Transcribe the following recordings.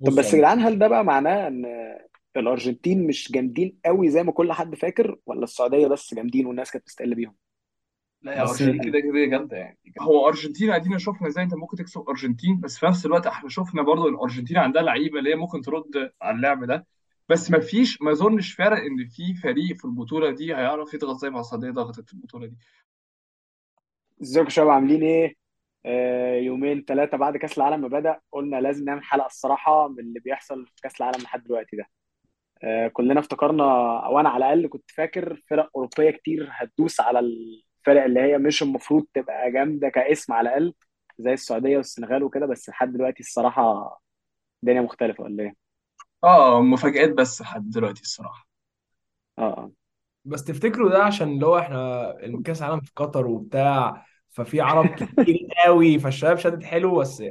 طب بص بس يا يعني جدعان، هل ده بقى معناه ان الارجنتين مش جامدين قوي زي ما كل حد فاكر، ولا السعوديه بس جامدين والناس كانت مستقله بيهم؟ لا يا بس ارجنتين كده كده جامده يعني. هو ارجنتين ادينا شفنا ازاي انت ممكن تكسب ارجنتين، بس في نفس الوقت احنا شفنا برضو الارجنتين عندها لعيبه اللي هي ممكن ترد على اللعب ده، بس ما اظنش فرق ان في فريق في البطوله دي هيعرف يضغط زي ما السعوديه ضغطت في البطوله دي. الزوج شباب عاملين ايه؟ يومين ثلاثه بعد كاس العالم ما بدا قلنا لازم نعمل حلقه الصراحه من اللي بيحصل في كاس العالم لحد دلوقتي ده. كلنا افتكرنا، او انا على الاقل كنت فاكر فرق اوروبيه كتير هتدوس على الفرق اللي هي مش المفروض تبقى جامده كاسم على الاقل، زي السعوديه والسنغال وكده، بس لحد دلوقتي الصراحه الدنيا مختلفه ولا ايه؟ مفاجآت بس لحد دلوقتي الصراحه. اه بس تفتكروا ده عشان اللي هو احنا الكاس العالم في قطر وبتاع، ففي عرب كتير قوي، فالشباب شدت حلو. بس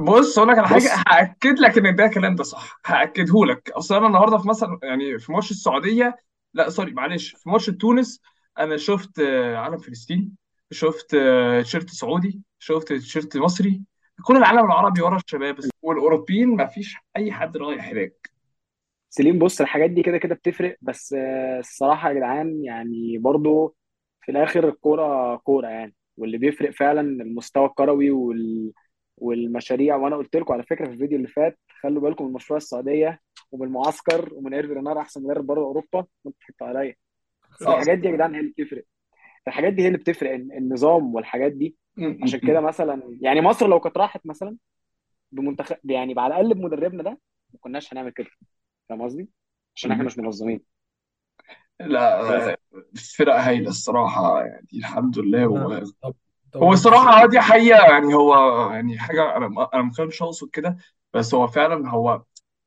بص اقول لك على حاجه، بص هاكد لك ان ده الكلام ده صح، هاكده لك. اصل انا النهارده في مثلا يعني في ماتش السعوديه، لا سوري معلش، في ماتش تونس انا شفت علم فلسطين، شفت تيشيرت سعودي، شفت تيشيرت مصري، كل العالم العربي ورا الشباب، والاوروبيين ما فيش اي حد رايح هناك. سليم، بص الحاجات دي كده كده بتفرق، بس الصراحه يا جدعان يعني برضو في الاخر الكوره كوره يعني، واللي بيفرق فعلا المستوى الكروي والمشاريع. وانا قلت لكم على فكره في الفيديو اللي فات، خلوا بالكم من مشروع السعوديه ومن المعسكر ومن ايرفي رينار احسن مدرب بره اوروبا، انتوا ضحكتوا عليا. بس صح الحاجات دي يا جدعان هي اللي بتفرق، الحاجات دي هي اللي بتفرق، النظام والحاجات دي. عشان كده مثلا يعني مصر لو كانت راحت مثلا بمنتخب يعني على الاقل بمدربنا ده ما كناش هنعمل كده، فاهم قصدي؟ عشان احنا مش منظمين. ف... لا الفرق هايله الصراحه يعني، الحمد لله. هو لا، طب هو الصراحة دي حقيقة يعني، هو يعني حاجة أنا ما كانش أقصد كده، بس هو فعلا هو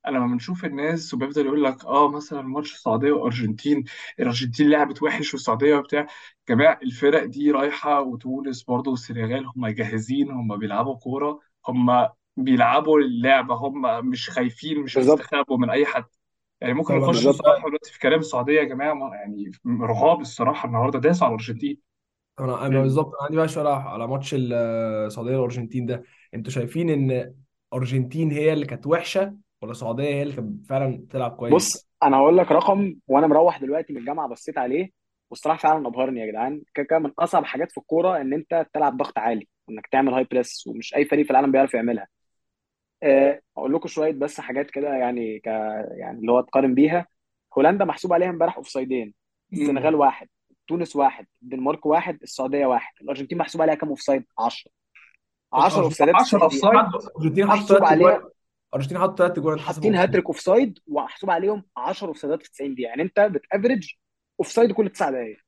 أنا لما بنشوف الناس وبيفضل يقول لك مثلا ماتش السعودية وأرجنتين، الأرجنتين لعبت وحش والسعودية وبتاع، يا جماعة الفرق دي رايحة، وتونس برضه والسنغال هم جاهزين، هم بيلعبوا كورة، هم بيلعبوا اللعبة، هم مش خايفين، مش بالظبط بيستخبوا من أي حد يعني. ممكن طبعا نخش بالظبط. الصراحة دلوقتي في كلام السعودية يا جماعة، يعني رهاب الصراحة النهاردة داس على الأرجنتين. انا مم. بالظبط، انا عندي بقى سؤال على ماتش السعوديه والارجنتين ده. انتوا شايفين ان ارجنتين هي اللي كانت وحشه، ولا السعوديه هي اللي كانت فعلا بتلعب كويس؟ بص انا هقول لك رقم، وانا مروح دلوقتي من الجامعه بصيت عليه والصراحه فعلا ابهرني يا جدعان. كده من اصعب حاجات في الكوره ان انت تلعب ضغط عالي، انك تعمل هاي بريس، ومش اي فريق في العالم بيعرف يعملها. اقول لكم شويه بس حاجات كده يعني يعني اللي هو تقارن بيها. هولندا محسوب عليها امبارح اوفسايدين، السنغال مم. واحد، تونس واحد، الدنمارك واحد، السعوديه واحد. الارجنتين محسوب عليها كام اوفسايد؟ 10 10 اوفسايدات 10 اوف السعوديه، سايد، الارجنتين حطوا محسوب 3 جوان، عليها الارجنتين حطوا 3 جوان اتحسبوا حاطين اوفسايد. هاتريك اوفسايد ومحسوب عليهم 10 اوفسايدات في 90 دقيقه، يعني انت بتافرج اوفسايد كل 9 دقائق.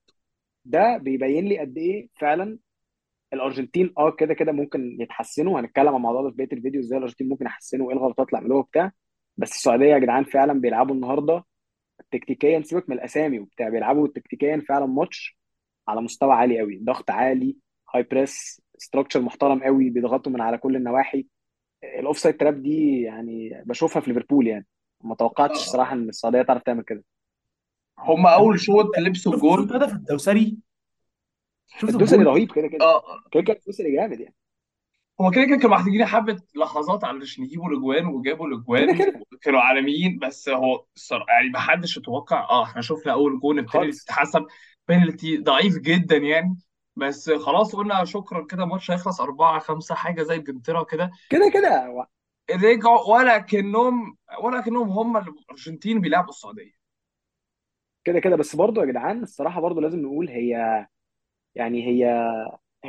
ده بيبين لي قد ايه فعلا الارجنتين كده كده ممكن يتحسنوا، هنتكلم عن الموضوع ده في بقيه الفيديو ازاي الارجنتين ممكن يحسنوا وايه الغلطات اللي عملوها وبتاع. بس السعوديه يا جدعان فعلا بيلعبوا النهارده تكتيكيا، سيبك من الاسامي وبتاع، بيلعبوا تكتيكيا فعلا ماتش على مستوى عالي قوي، ضغط عالي، هاي بريس، ستراكشر محترم قوي، بيضغطوا من على كل النواحي. الاوفسايد تراب دي يعني بشوفها في ليفربول، يعني ما توقعتش آه. صراحه ان السعوديه تعرف تعمل كده. هم اول شوط لبسوا شفت الجول، الهدف الدوسري، شفت الدوسري الجول رهيب، كده كده اه كده كده الدوسري جامد يعني، هما كده كده كانوا محتاجين حبة لحظات علشان يجيبوا الأجوان، وجابوا كده الأجوان كده وكانوا عالميين. بس هو يعني محدش اتوقع. احنا شفنا أول جون التاني خالص. اتحسب بينالتي ضعيف جدا يعني، بس خلاص قلنا شكرا كده، الماتش هيخلص 4-5 حاجة زي الجنترة كده. كده كده رجعوا ولا كأنهم هم اللي الأرجنتين بيلعبوا السعودية. كده كده بس برضه يا جدعان الصراحة برضه لازم نقول هي يعني هي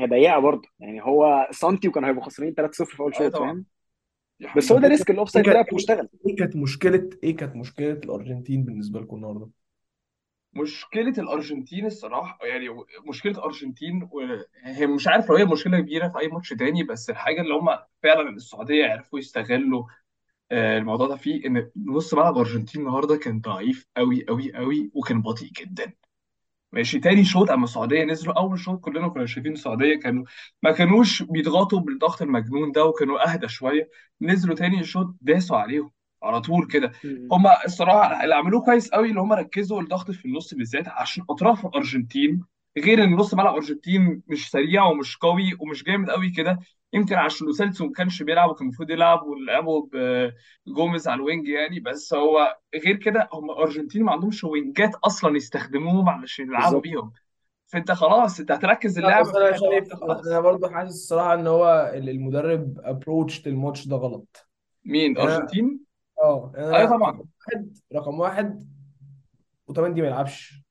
ضيقه برضه يعني، هو سنتي وكانوا هيبقوا خسرانين 3-0 في اول شوط، طبعا فاهم؟ يا بس هو حبيبي. ده ريسك الاوفسايد تراب واشتغل. ايه كانت مشكلة الارجنتين بالنسبة لكم النهارده؟ مشكلة الأرجنتين الصراحة يعني، مشكلة الأرجنتين هي مش عارف لو هي مشكلة كبيرة في أي ماتش تاني، بس الحاجة اللي هم فعلا السعودية عرفوا يستغلوا الموضوع ده فيه، إن نص ملعب الأرجنتين النهاردة كان ضعيف أوي أوي أوي، وكان بطيء جدا. ماشي، تاني شوط اما السعوديه نزلوا، اول شوط كلنا كنا شايفين السعوديه ما كانوش بيضغطوا بالضغط المجنون ده، وكانوا اهدى شويه. نزلوا تاني شوط داسوا عليهم على طول كده. مم. هما الصراحه اللي عملوه كويس قوي، اللي هما ركزوا الضغط في النص بالذات، عشان اطراف الارجنتين غير ان نص ملعب ارجنتين مش سريع ومش قوي ومش جامد قوي كده، يمكن عشان لو سيلسو ما كانش بيلعب وكان المفروض يلعب ولعبوا بجوميز على الوينج يعني. بس هو غير كده هم الارجنتين ما عندهمش وينجات اصلا يستخدموهم علشان يلعبوا بالظبط. بيهم، فانت خلاص انت هتركز لا، اللعب بس في انا حاجه شايف، واحده خلاص. انا برضو حاسس الصراحه ان هو المدرب ابروتش الماتش ده غلط. مين انا ارجنتين؟ ايوه انا طبعا رقم واحد وتمندي ما يلعبش،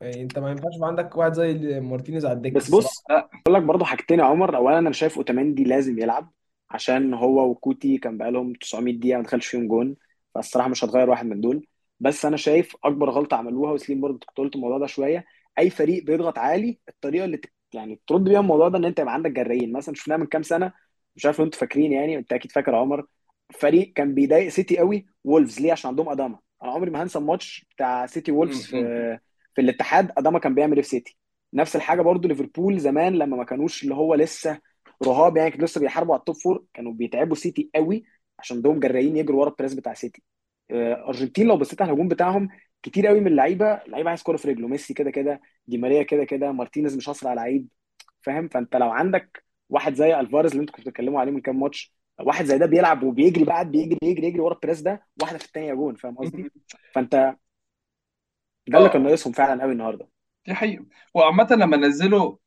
يعني انت ما ينفعش يبقى عندك واحد زي مارتينيز على الدكه بس الصراحه. بص لا اقول لك برضه حاجتين يا عمر. اولا انا شايف اوتاميندي لازم يلعب عشان هو وكوتي كان بقالهم 900 دقيقه ما دخلش فيهم جون، فالصراحه مش هتغير واحد من دول. بس انا شايف اكبر غلطه عملوها، وسليم برضه كنت قلت الموضوع ده شويه، اي فريق بيضغط عالي الطريقه اللي يعني ترد بيها الموضوع ده ان انت يبقى عندك جريين. مثلا شفناها من كام سنه، مش عارف لو انتوا فاكرين، يعني انت اكيد فاكر يا عمر، فريق كان بيضايق سيتي قوي وولفز ليه؟ عشان عندهم اداما. انا عمري ما هنسى الماتش بتاع سيتي وولفز م- م. في الاتحاد، اداما كان بيعمل ايه في سيتي. نفس الحاجه برضو ليفربول زمان لما ما كانوش اللي هو لسه رهاب، يعني كانوا لسه بيحاربوا على التوب فور، كانوا بيتعبوا سيتي قوي عشان عندهم جرايين يجروا ورا البريس بتاع سيتي. ارجنتين لو بصيت على الهجوم بتاعهم كتير قوي من اللعيبه عايز كوره في رجله، ميسي كده كده، دي ماريا كده كده، مارتينيز مش هسرع لعيب فاهم. فانت لو عندك واحد زي الفاريز اللي انتوا كنتوا بتتكلموا عليه من كام ماتش، واحد زي ده بيلعب وبيجري بعد بيجري ورا البريس ده، واحده في الثانيه جون، فاهم قصدي؟ فانت ده اللي كان اه ناقصهم فعلا قوي النهارده. دي حقيقة. وعامة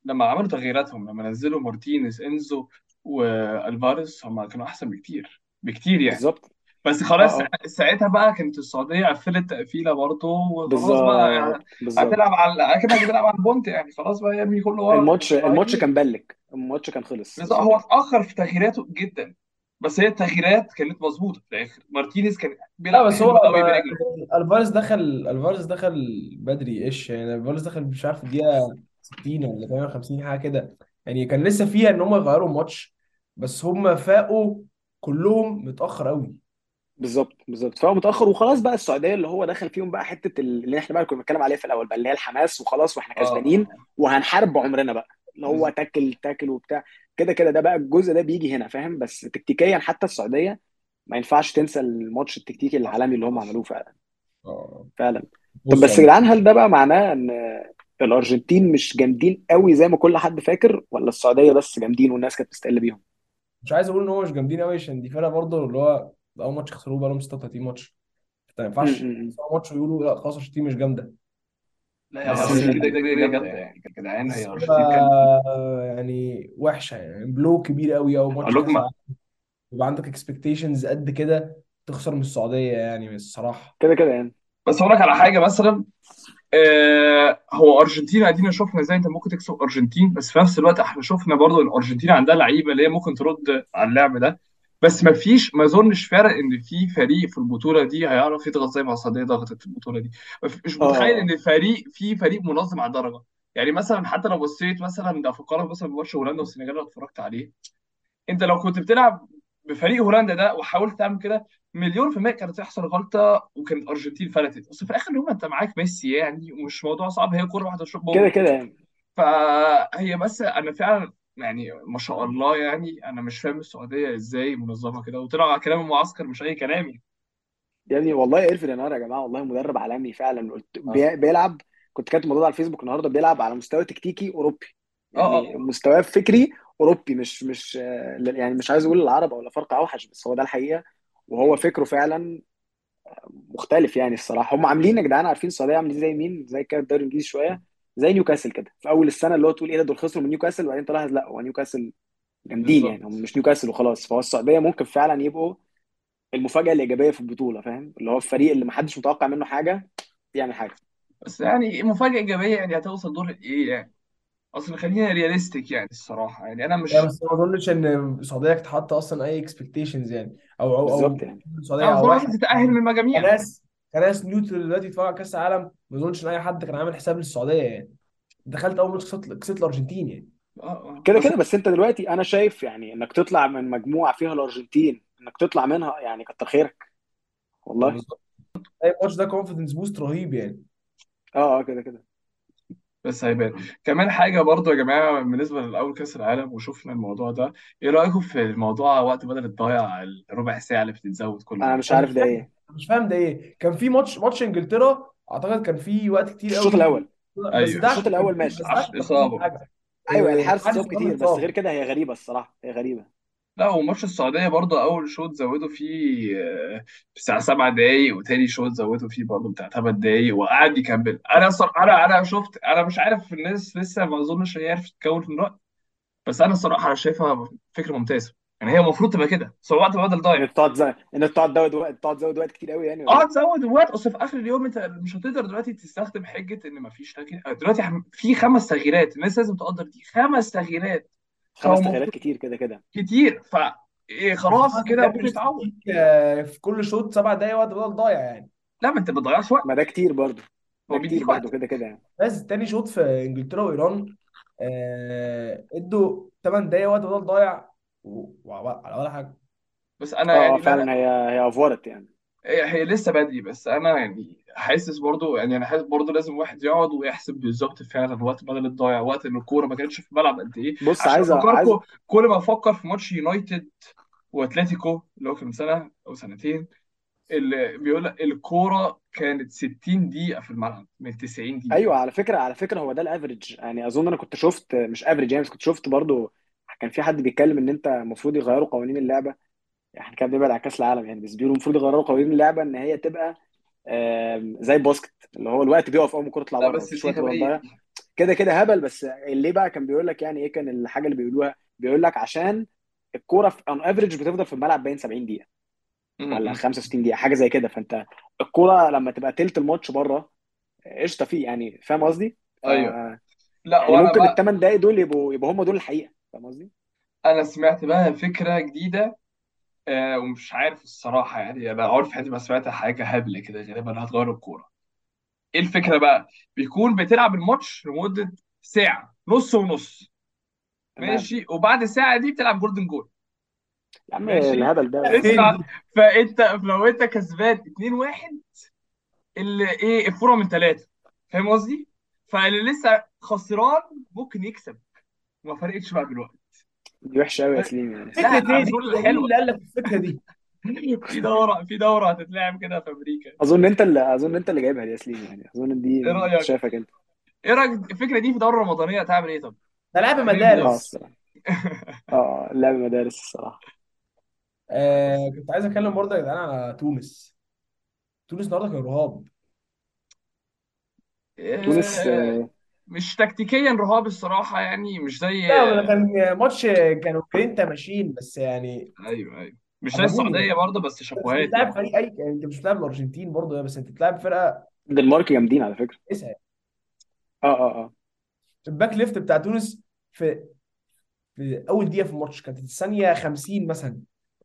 لما عملوا تغييراتهم، لما نزلوا مارتينيز انزو والفاريز، هم كانوا احسن بكتير بكتير يعني. بالظبط. بس اه خلاص اه ساعتها بقى كانت السعودية قفلت تقفيلة برضه، وخلاص بقى يعني بالظبط بالظبط. هتلعب على كده، هتلعب على البونت يعني، خلاص بقى يرمي كله ورا الماتش كان الصعيد. بلك، الماتش كان خلص بس هو بالظبط. اتأخر في تغييراته جدا، بس هي التغييرات كانت مظبوطة في الآخر. مارتينيز كان لا بيلعب بس حلو هو قوي ما برجله، الفارس دخل بدري ايش، يعني الفارس دخل مش عارف الدقيقة 60 ولا 58 حاجة كده، يعني كان لسه فيها ان هم يغيروا الماتش، بس هم فاقوا كلهم متأخر قوي. بالظبط بالظبط. فهو متاخر وخلاص بقى. السعوديه اللي هو دخل فيهم بقى حته اللي احنا بقى كنا بنتكلم عليها في الاول بقى، اللي هي الحماس وخلاص واحنا كسبانين اه وهنحارب بعمرنا بقى، اللي هو بالظبط. تاكل وبتاع كده كده، ده بقى الجزء ده بيجي هنا فاهم. بس تكتيكيا حتى السعوديه ما ينفعش تنسى الماتش التكتيكي اه العالمي اللي هم عملوه فعلا آه. فعلا. طب بص بس يا جدعان، هل ده بقى معناه ان الارجنتين مش جامدين قوي زي ما كل حد فاكر، ولا السعوديه بس جامدين والناس كانت بتستقل بيهم؟ مش عايز اقول ان هو مش جامدين قوي، عشان دي فرقه برضه اللي هو اول ماتش خسروه بقالهم 36 ماتش، انت ما م- ينفعش م- تخسر ماتش ويقولوا لا خلاص عشان التيم مش جامده، لا يا بس ارجنتين كده كده كده جامدة يعني يا جدعان، هي بس ارجنتين كانت يعني وحشه، يعني بلو كبير قوي او ماتش كاس لقمة. العالم يبقى عندك اكسبكتيشنز قد كده، تخسر من السعوديه يعني الصراحه. كده كده يعني. بس هقول لك على حاجة مثلا، هو ارجنتين قاعدين شفنا ازاي انت ممكن تكسب ارجنتين، بس في نفس الوقت احنا شفنا برضو ان ارجنتين عندها لعيبه اللي هي ممكن ترد على اللعب ده. بس ما اظنش فعلا ان في فريق في البطوله دي هيعرف يضغط زي ما السعوديه ضغطت في البطوله دي. مش متخيل اه ان في فريق منظم على الدرجه يعني. مثلا حتى لو بصيت مثلا، ده فكرك مثلا بماتش هولندا والسنغال اللي اتفرجت عليه، انت لو كنت بتلعب بفريق هولندا ده وحاولت تعمل كده، مليون في المية كانت هتحصل غلطة وكانت الأرجنتين فلتت. بس في الآخر هو أنت معاك ميسي يعني، ومش موضوع صعب، هي كورة واحدة تشوط كده بره. كده يعني. فهي بس أنا فعلا يعني ما شاء الله يعني، أنا مش فاهم السعودية إزاي منظمة كده وطلعوا على كلام المعسكر مش أي كلام يعني. يا ابني والله يقرفل يا نهار يا جماعه، والله مدرب عالمي فعلا. اه بيلعب، كنت كاتب الموضوع ده على الفيسبوك النهارده، بيلعب على مستوى تكتيكي اوروبي، اه يعني اه مستواه الفكري اوروبي، مش يعني مش عايز اقول العرب او الافارقه اوحش، بس هو ده الحقيقه. وهو فكره فعلا مختلف يعني الصراحه. هم عاملين يا جدعان، عارفين السعوديه عاملين زي مين؟ زي كده الدوري الانجليزي شويه، زي نيوكاسل كده في اول السنه، اللي هو تقول ايه ده دول خسروا من نيوكاسل، وبعدين تلاحظ لا هو نيوكاسل جامدين يعني، هم بالظبط مش نيوكاسل وخلاص. فهو السعوديه ممكن فعلا يبقوا المفاجأة الإيجابية في البطولة فاهم، اللي هو الفريق اللي محدش متوقع منه حاجة يعمل حاجة. بس يعني مفاجأة إيجابية يعني، هتوصل دور إيه يعني؟ أصل خلينا رياليستيك يعني الصراحة يعني، أنا لا مش بس ما اظنش ان السعوديه كانت حاطه اصلا اي اكسبكتيشنز، يعني او بالظبط يعني. السعوديه أنا او المفروض احنا مثلا تتأهل من المجاميع. كناس كناس نيوترال دلوقتي بيتفرج على كاس العالم، ما اظنش ان اي حد كان عامل حساب للسعوديه، يعني دخلت اول ماتش كسبت الارجنتين، يعني كده بس كده. بس انت دلوقتي انا شايف يعني انك تطلع من مجموعة فيها الارجنتين، انك تطلع منها يعني كتر خيرك والله. بالظبط. اي ماتش ده كونفدنس بوست رهيب يعني. كده كده. بس هيبان كمان حاجة برضو يا جماعة، بالنسبة لأول كأس العالم وشفنا الموضوع ده، إيه رأيكم في الموضوع وقت بدل الضايع الربع ساعة اللي بتتزود كل انا مش ماتش؟ انا عارف مش ده فاهم ايه أنا مش فاهم ده ايه. كان في ماتش انجلترا اعتقد، كان في وقت كتير في الشوط قوي الاول. بس ايوه ده الشوط الاول ماشي، بس ده عشان مش اهم الاصابه. حاجه. ايوه الحارس اتصاب الحارس ده كتير، بس غير متصاب. كده هي غريبه الصراحه، هي غريبه. لا وماتش السعوديه برضه اول شوط زودوا فيه بتاع 7 دقايق، وتاني شوط زودوا فيه برضه بتاع 8 دقايق، وقعد يكمل. انا صراحة انا شفت، انا مش عارف الناس لسه ما اظنش هي عرفت تكون من راي، بس انا الصراحه شايفها فكره ممتازه. يعني هي المفروض تبقى كده، سواء وقت بدل ان ضايع تقعد تزود وقت كتير قوي يعني، ولا ايه؟ تزود وقت. اصل في اخر اليوم انت مش هتقدر دلوقتي تستخدم حجه ان مفيش تغيير. دلوقتي في 5 تغييرات، الناس لازم تقدر دي 5 تغييرات، فهو 5 تغييرات المفروض كتير كده كده. كتير. ف إيه، المفروض خلاص كده ممكن تعمل يتعود. فيك في كل شوط 7 دقايق وقت بدل ضايع يعني. لا ما انت ما بتضيعش وقت، ما ده كتير برضه، هو ده كتير بيديك برضه وقت. كده كده يعني. بس تاني شوط في انجلترا وايران ادوا 8 دقايق وقت بدل ضايع على ولا حاجه. بس انا يعني لا، فعلا هي افورت يعني. هي لسه بدري، بس انا يعني حاسس برضو، يعني انا حاسس برضو لازم واحد يقعد ويحسب بالظبط فعلا وقت بدل الضايع، وقت ان الكوره ما كانتش في الملعب قد ايه. بص، عشان عايز افكركم، كل ما افكر في ماتش يونايتد واتلتيكو اللي هو كان من سنه او سنتين، اللي بيقول لك الكوره كانت 60 دقيقه في الملعب من 90 ايوه، دقيقه. على فكره هو ده الافريج يعني. اظن انا كنت شفت، مش افريج يعني، بس كنت شفت برضو كان في حد بيتكلم ان انت المفروض يغيروا قوانين اللعبه. احنا كده بنبعد عن كاس العالم يعني، بس بيقولوا المفروض يغيروا قوانين اللعبه ان هي تبقى زي الباسكت، اللي هو الوقت بيقف اول ما الكوره تطلع لا بره، بس مفيش وقت فيها بقى بدل ضايع. ايه، كده كده هبل. بس ليه بقى كان بيقول لك يعني ايه؟ كان الحاجه اللي بيقولوها، بيقول لك عشان الكوره اون افريج بتفضل في الملعب باين 70 دقيقه ولا م- م. 65 دقيقه حاجه زي كده، فانت الكوره لما تبقى تلت الماتش بره قشطه فيه يعني، فاهم قصدي؟ ف ايوه. لا يعني وانا ممكن بقى ال 8 دقايق دول يبقوا هم دول الحقيقه، فاهم قصدي؟ انا سمعت بقى فكره جديده، ومش عارف الصراحه، يعني انا عارف حياتي ما سمعت حاجه هبله كده غالبا هتغير الكوره. ايه الفكره بقى؟ بيكون بتلعب الماتش لمده ساعه، نص ونص، تمام ماشي، وبعد الساعه دي بتلعب جولدن جول، يا عم، ماشي. الهبل ده بقى. فين اسمع، دي؟ فانت لو انت كسبان 2-1، اللي ايه الفوره من 3، فاهم قصدي؟ فاللي لسه خسران ممكن يكسب، وما فرقتش بقى بالوقت. دي وحشه قوي يا سليم يعني فكره لا ايه دي؟ اظن مين حلوه. اللي قال لك الفكره دي؟ في دوره هتتلعب كده في امريكا. اظن انت اللي جايبها دي يا سليم يعني. اظن إن دي ايه انت رايك شايفك انت. ايه رايك الفكره دي في دوره رمضانيه؟ هتعمل ايه؟ طب ده لعب هتعمل ايه؟ مدارس. الصراحه اللعب مدارس الصراحه. كنت عايز اتكلم برضه يا جدعان على تونس. تونس النهارده كان رهاب. تونس إيه، مش تكتيكيا رهاب الصراحه، يعني مش زي لا ولا كان ماتش، كانوا كلين ماشيين بس يعني ايوه، مش زي عملوهم. السعوديه برضه، بس بس انت شابوهات بتلعب يعني. فريق اي يعني، انت مش بتلعب الارجنتين برضه، بس انت بتلعب فرقه دنمارك جامدين على فكره. اسهل. اه اه اه الباك ليفت بتاع تونس في اول دقيقه في الماتش كانت الثانيه 50 مثلا،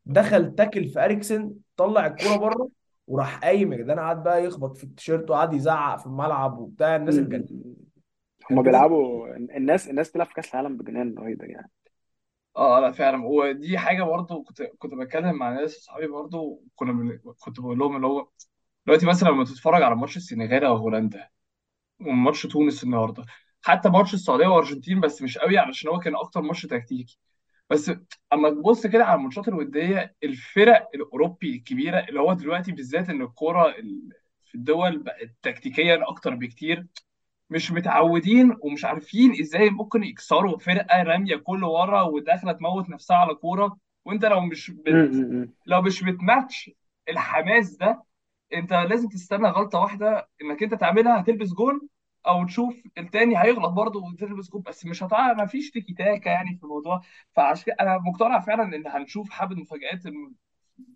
دخل تاكل في اريكسن، طلع الكوره بره وراح قايم يا جدعان، قعد بقى يخبط في التيشيرت وقعد يزعق في الملعب وبتاع. الناس اللي كانت هما كان تونس بيلعبوا، الناس بتلعب في كاس العالم بجنان رهيبه يعني. لا فعلا، ودي حاجه برضه كنت بتكلم مع ناس صحابي برضه، كنت بقول لهم اللي هو دلوقتي مثلا لما تتفرج على ماتش السنغال او هولندا، وماتش تونس النهارده، حتى ماتش السعوديه وارجنتين، بس مش قوي علشان هو كان اكتر ماتش تكتيكي. بس اما تبص كده على الماتشات الوديه، الفرق الاوروبي الكبيره اللي هو دلوقتي بالذات ان الكوره في الدول بقت تكتيكيا اكتر بكتير، مش متعودين ومش عارفين ازاي ممكن يكسروا فرقه راميه كل ورا وداخله تموت نفسها على كوره. وانت أمم. لو مش بتماتش الحماس ده، انت لازم تستنى غلطه واحده انك انت تعملها هتلبس جون، او تشوف التاني هيغلط برضه وتلبس جون، بس مش هتعرف، ما فيش تيكي تاكا يعني في الموضوع. فعشان كده انا مقتنع فعلا ان هنشوف حبه مفاجآت،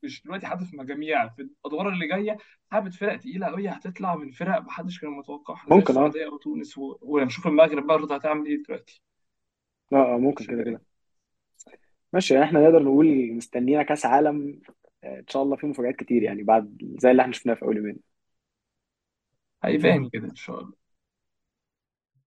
مش دلوقتي حتى في مجاميع، في الادوار اللي جايه حبه فرق تقيله قوي هتطلع من فرق ما حدش كان متوقعها، زي ممكن السعوديه او تونس، ونشوف المغرب برضه هتعمل ايه دلوقتي، ممكن شايف كده كده ايه. ماشي يعني. احنا نقدر نقول مستنينا كاس عالم ان شاء الله فيه مفاجآت كتير يعني، بعد زي اللي احنا شفناها في اول يومين. هيبان كده ان شاء الله.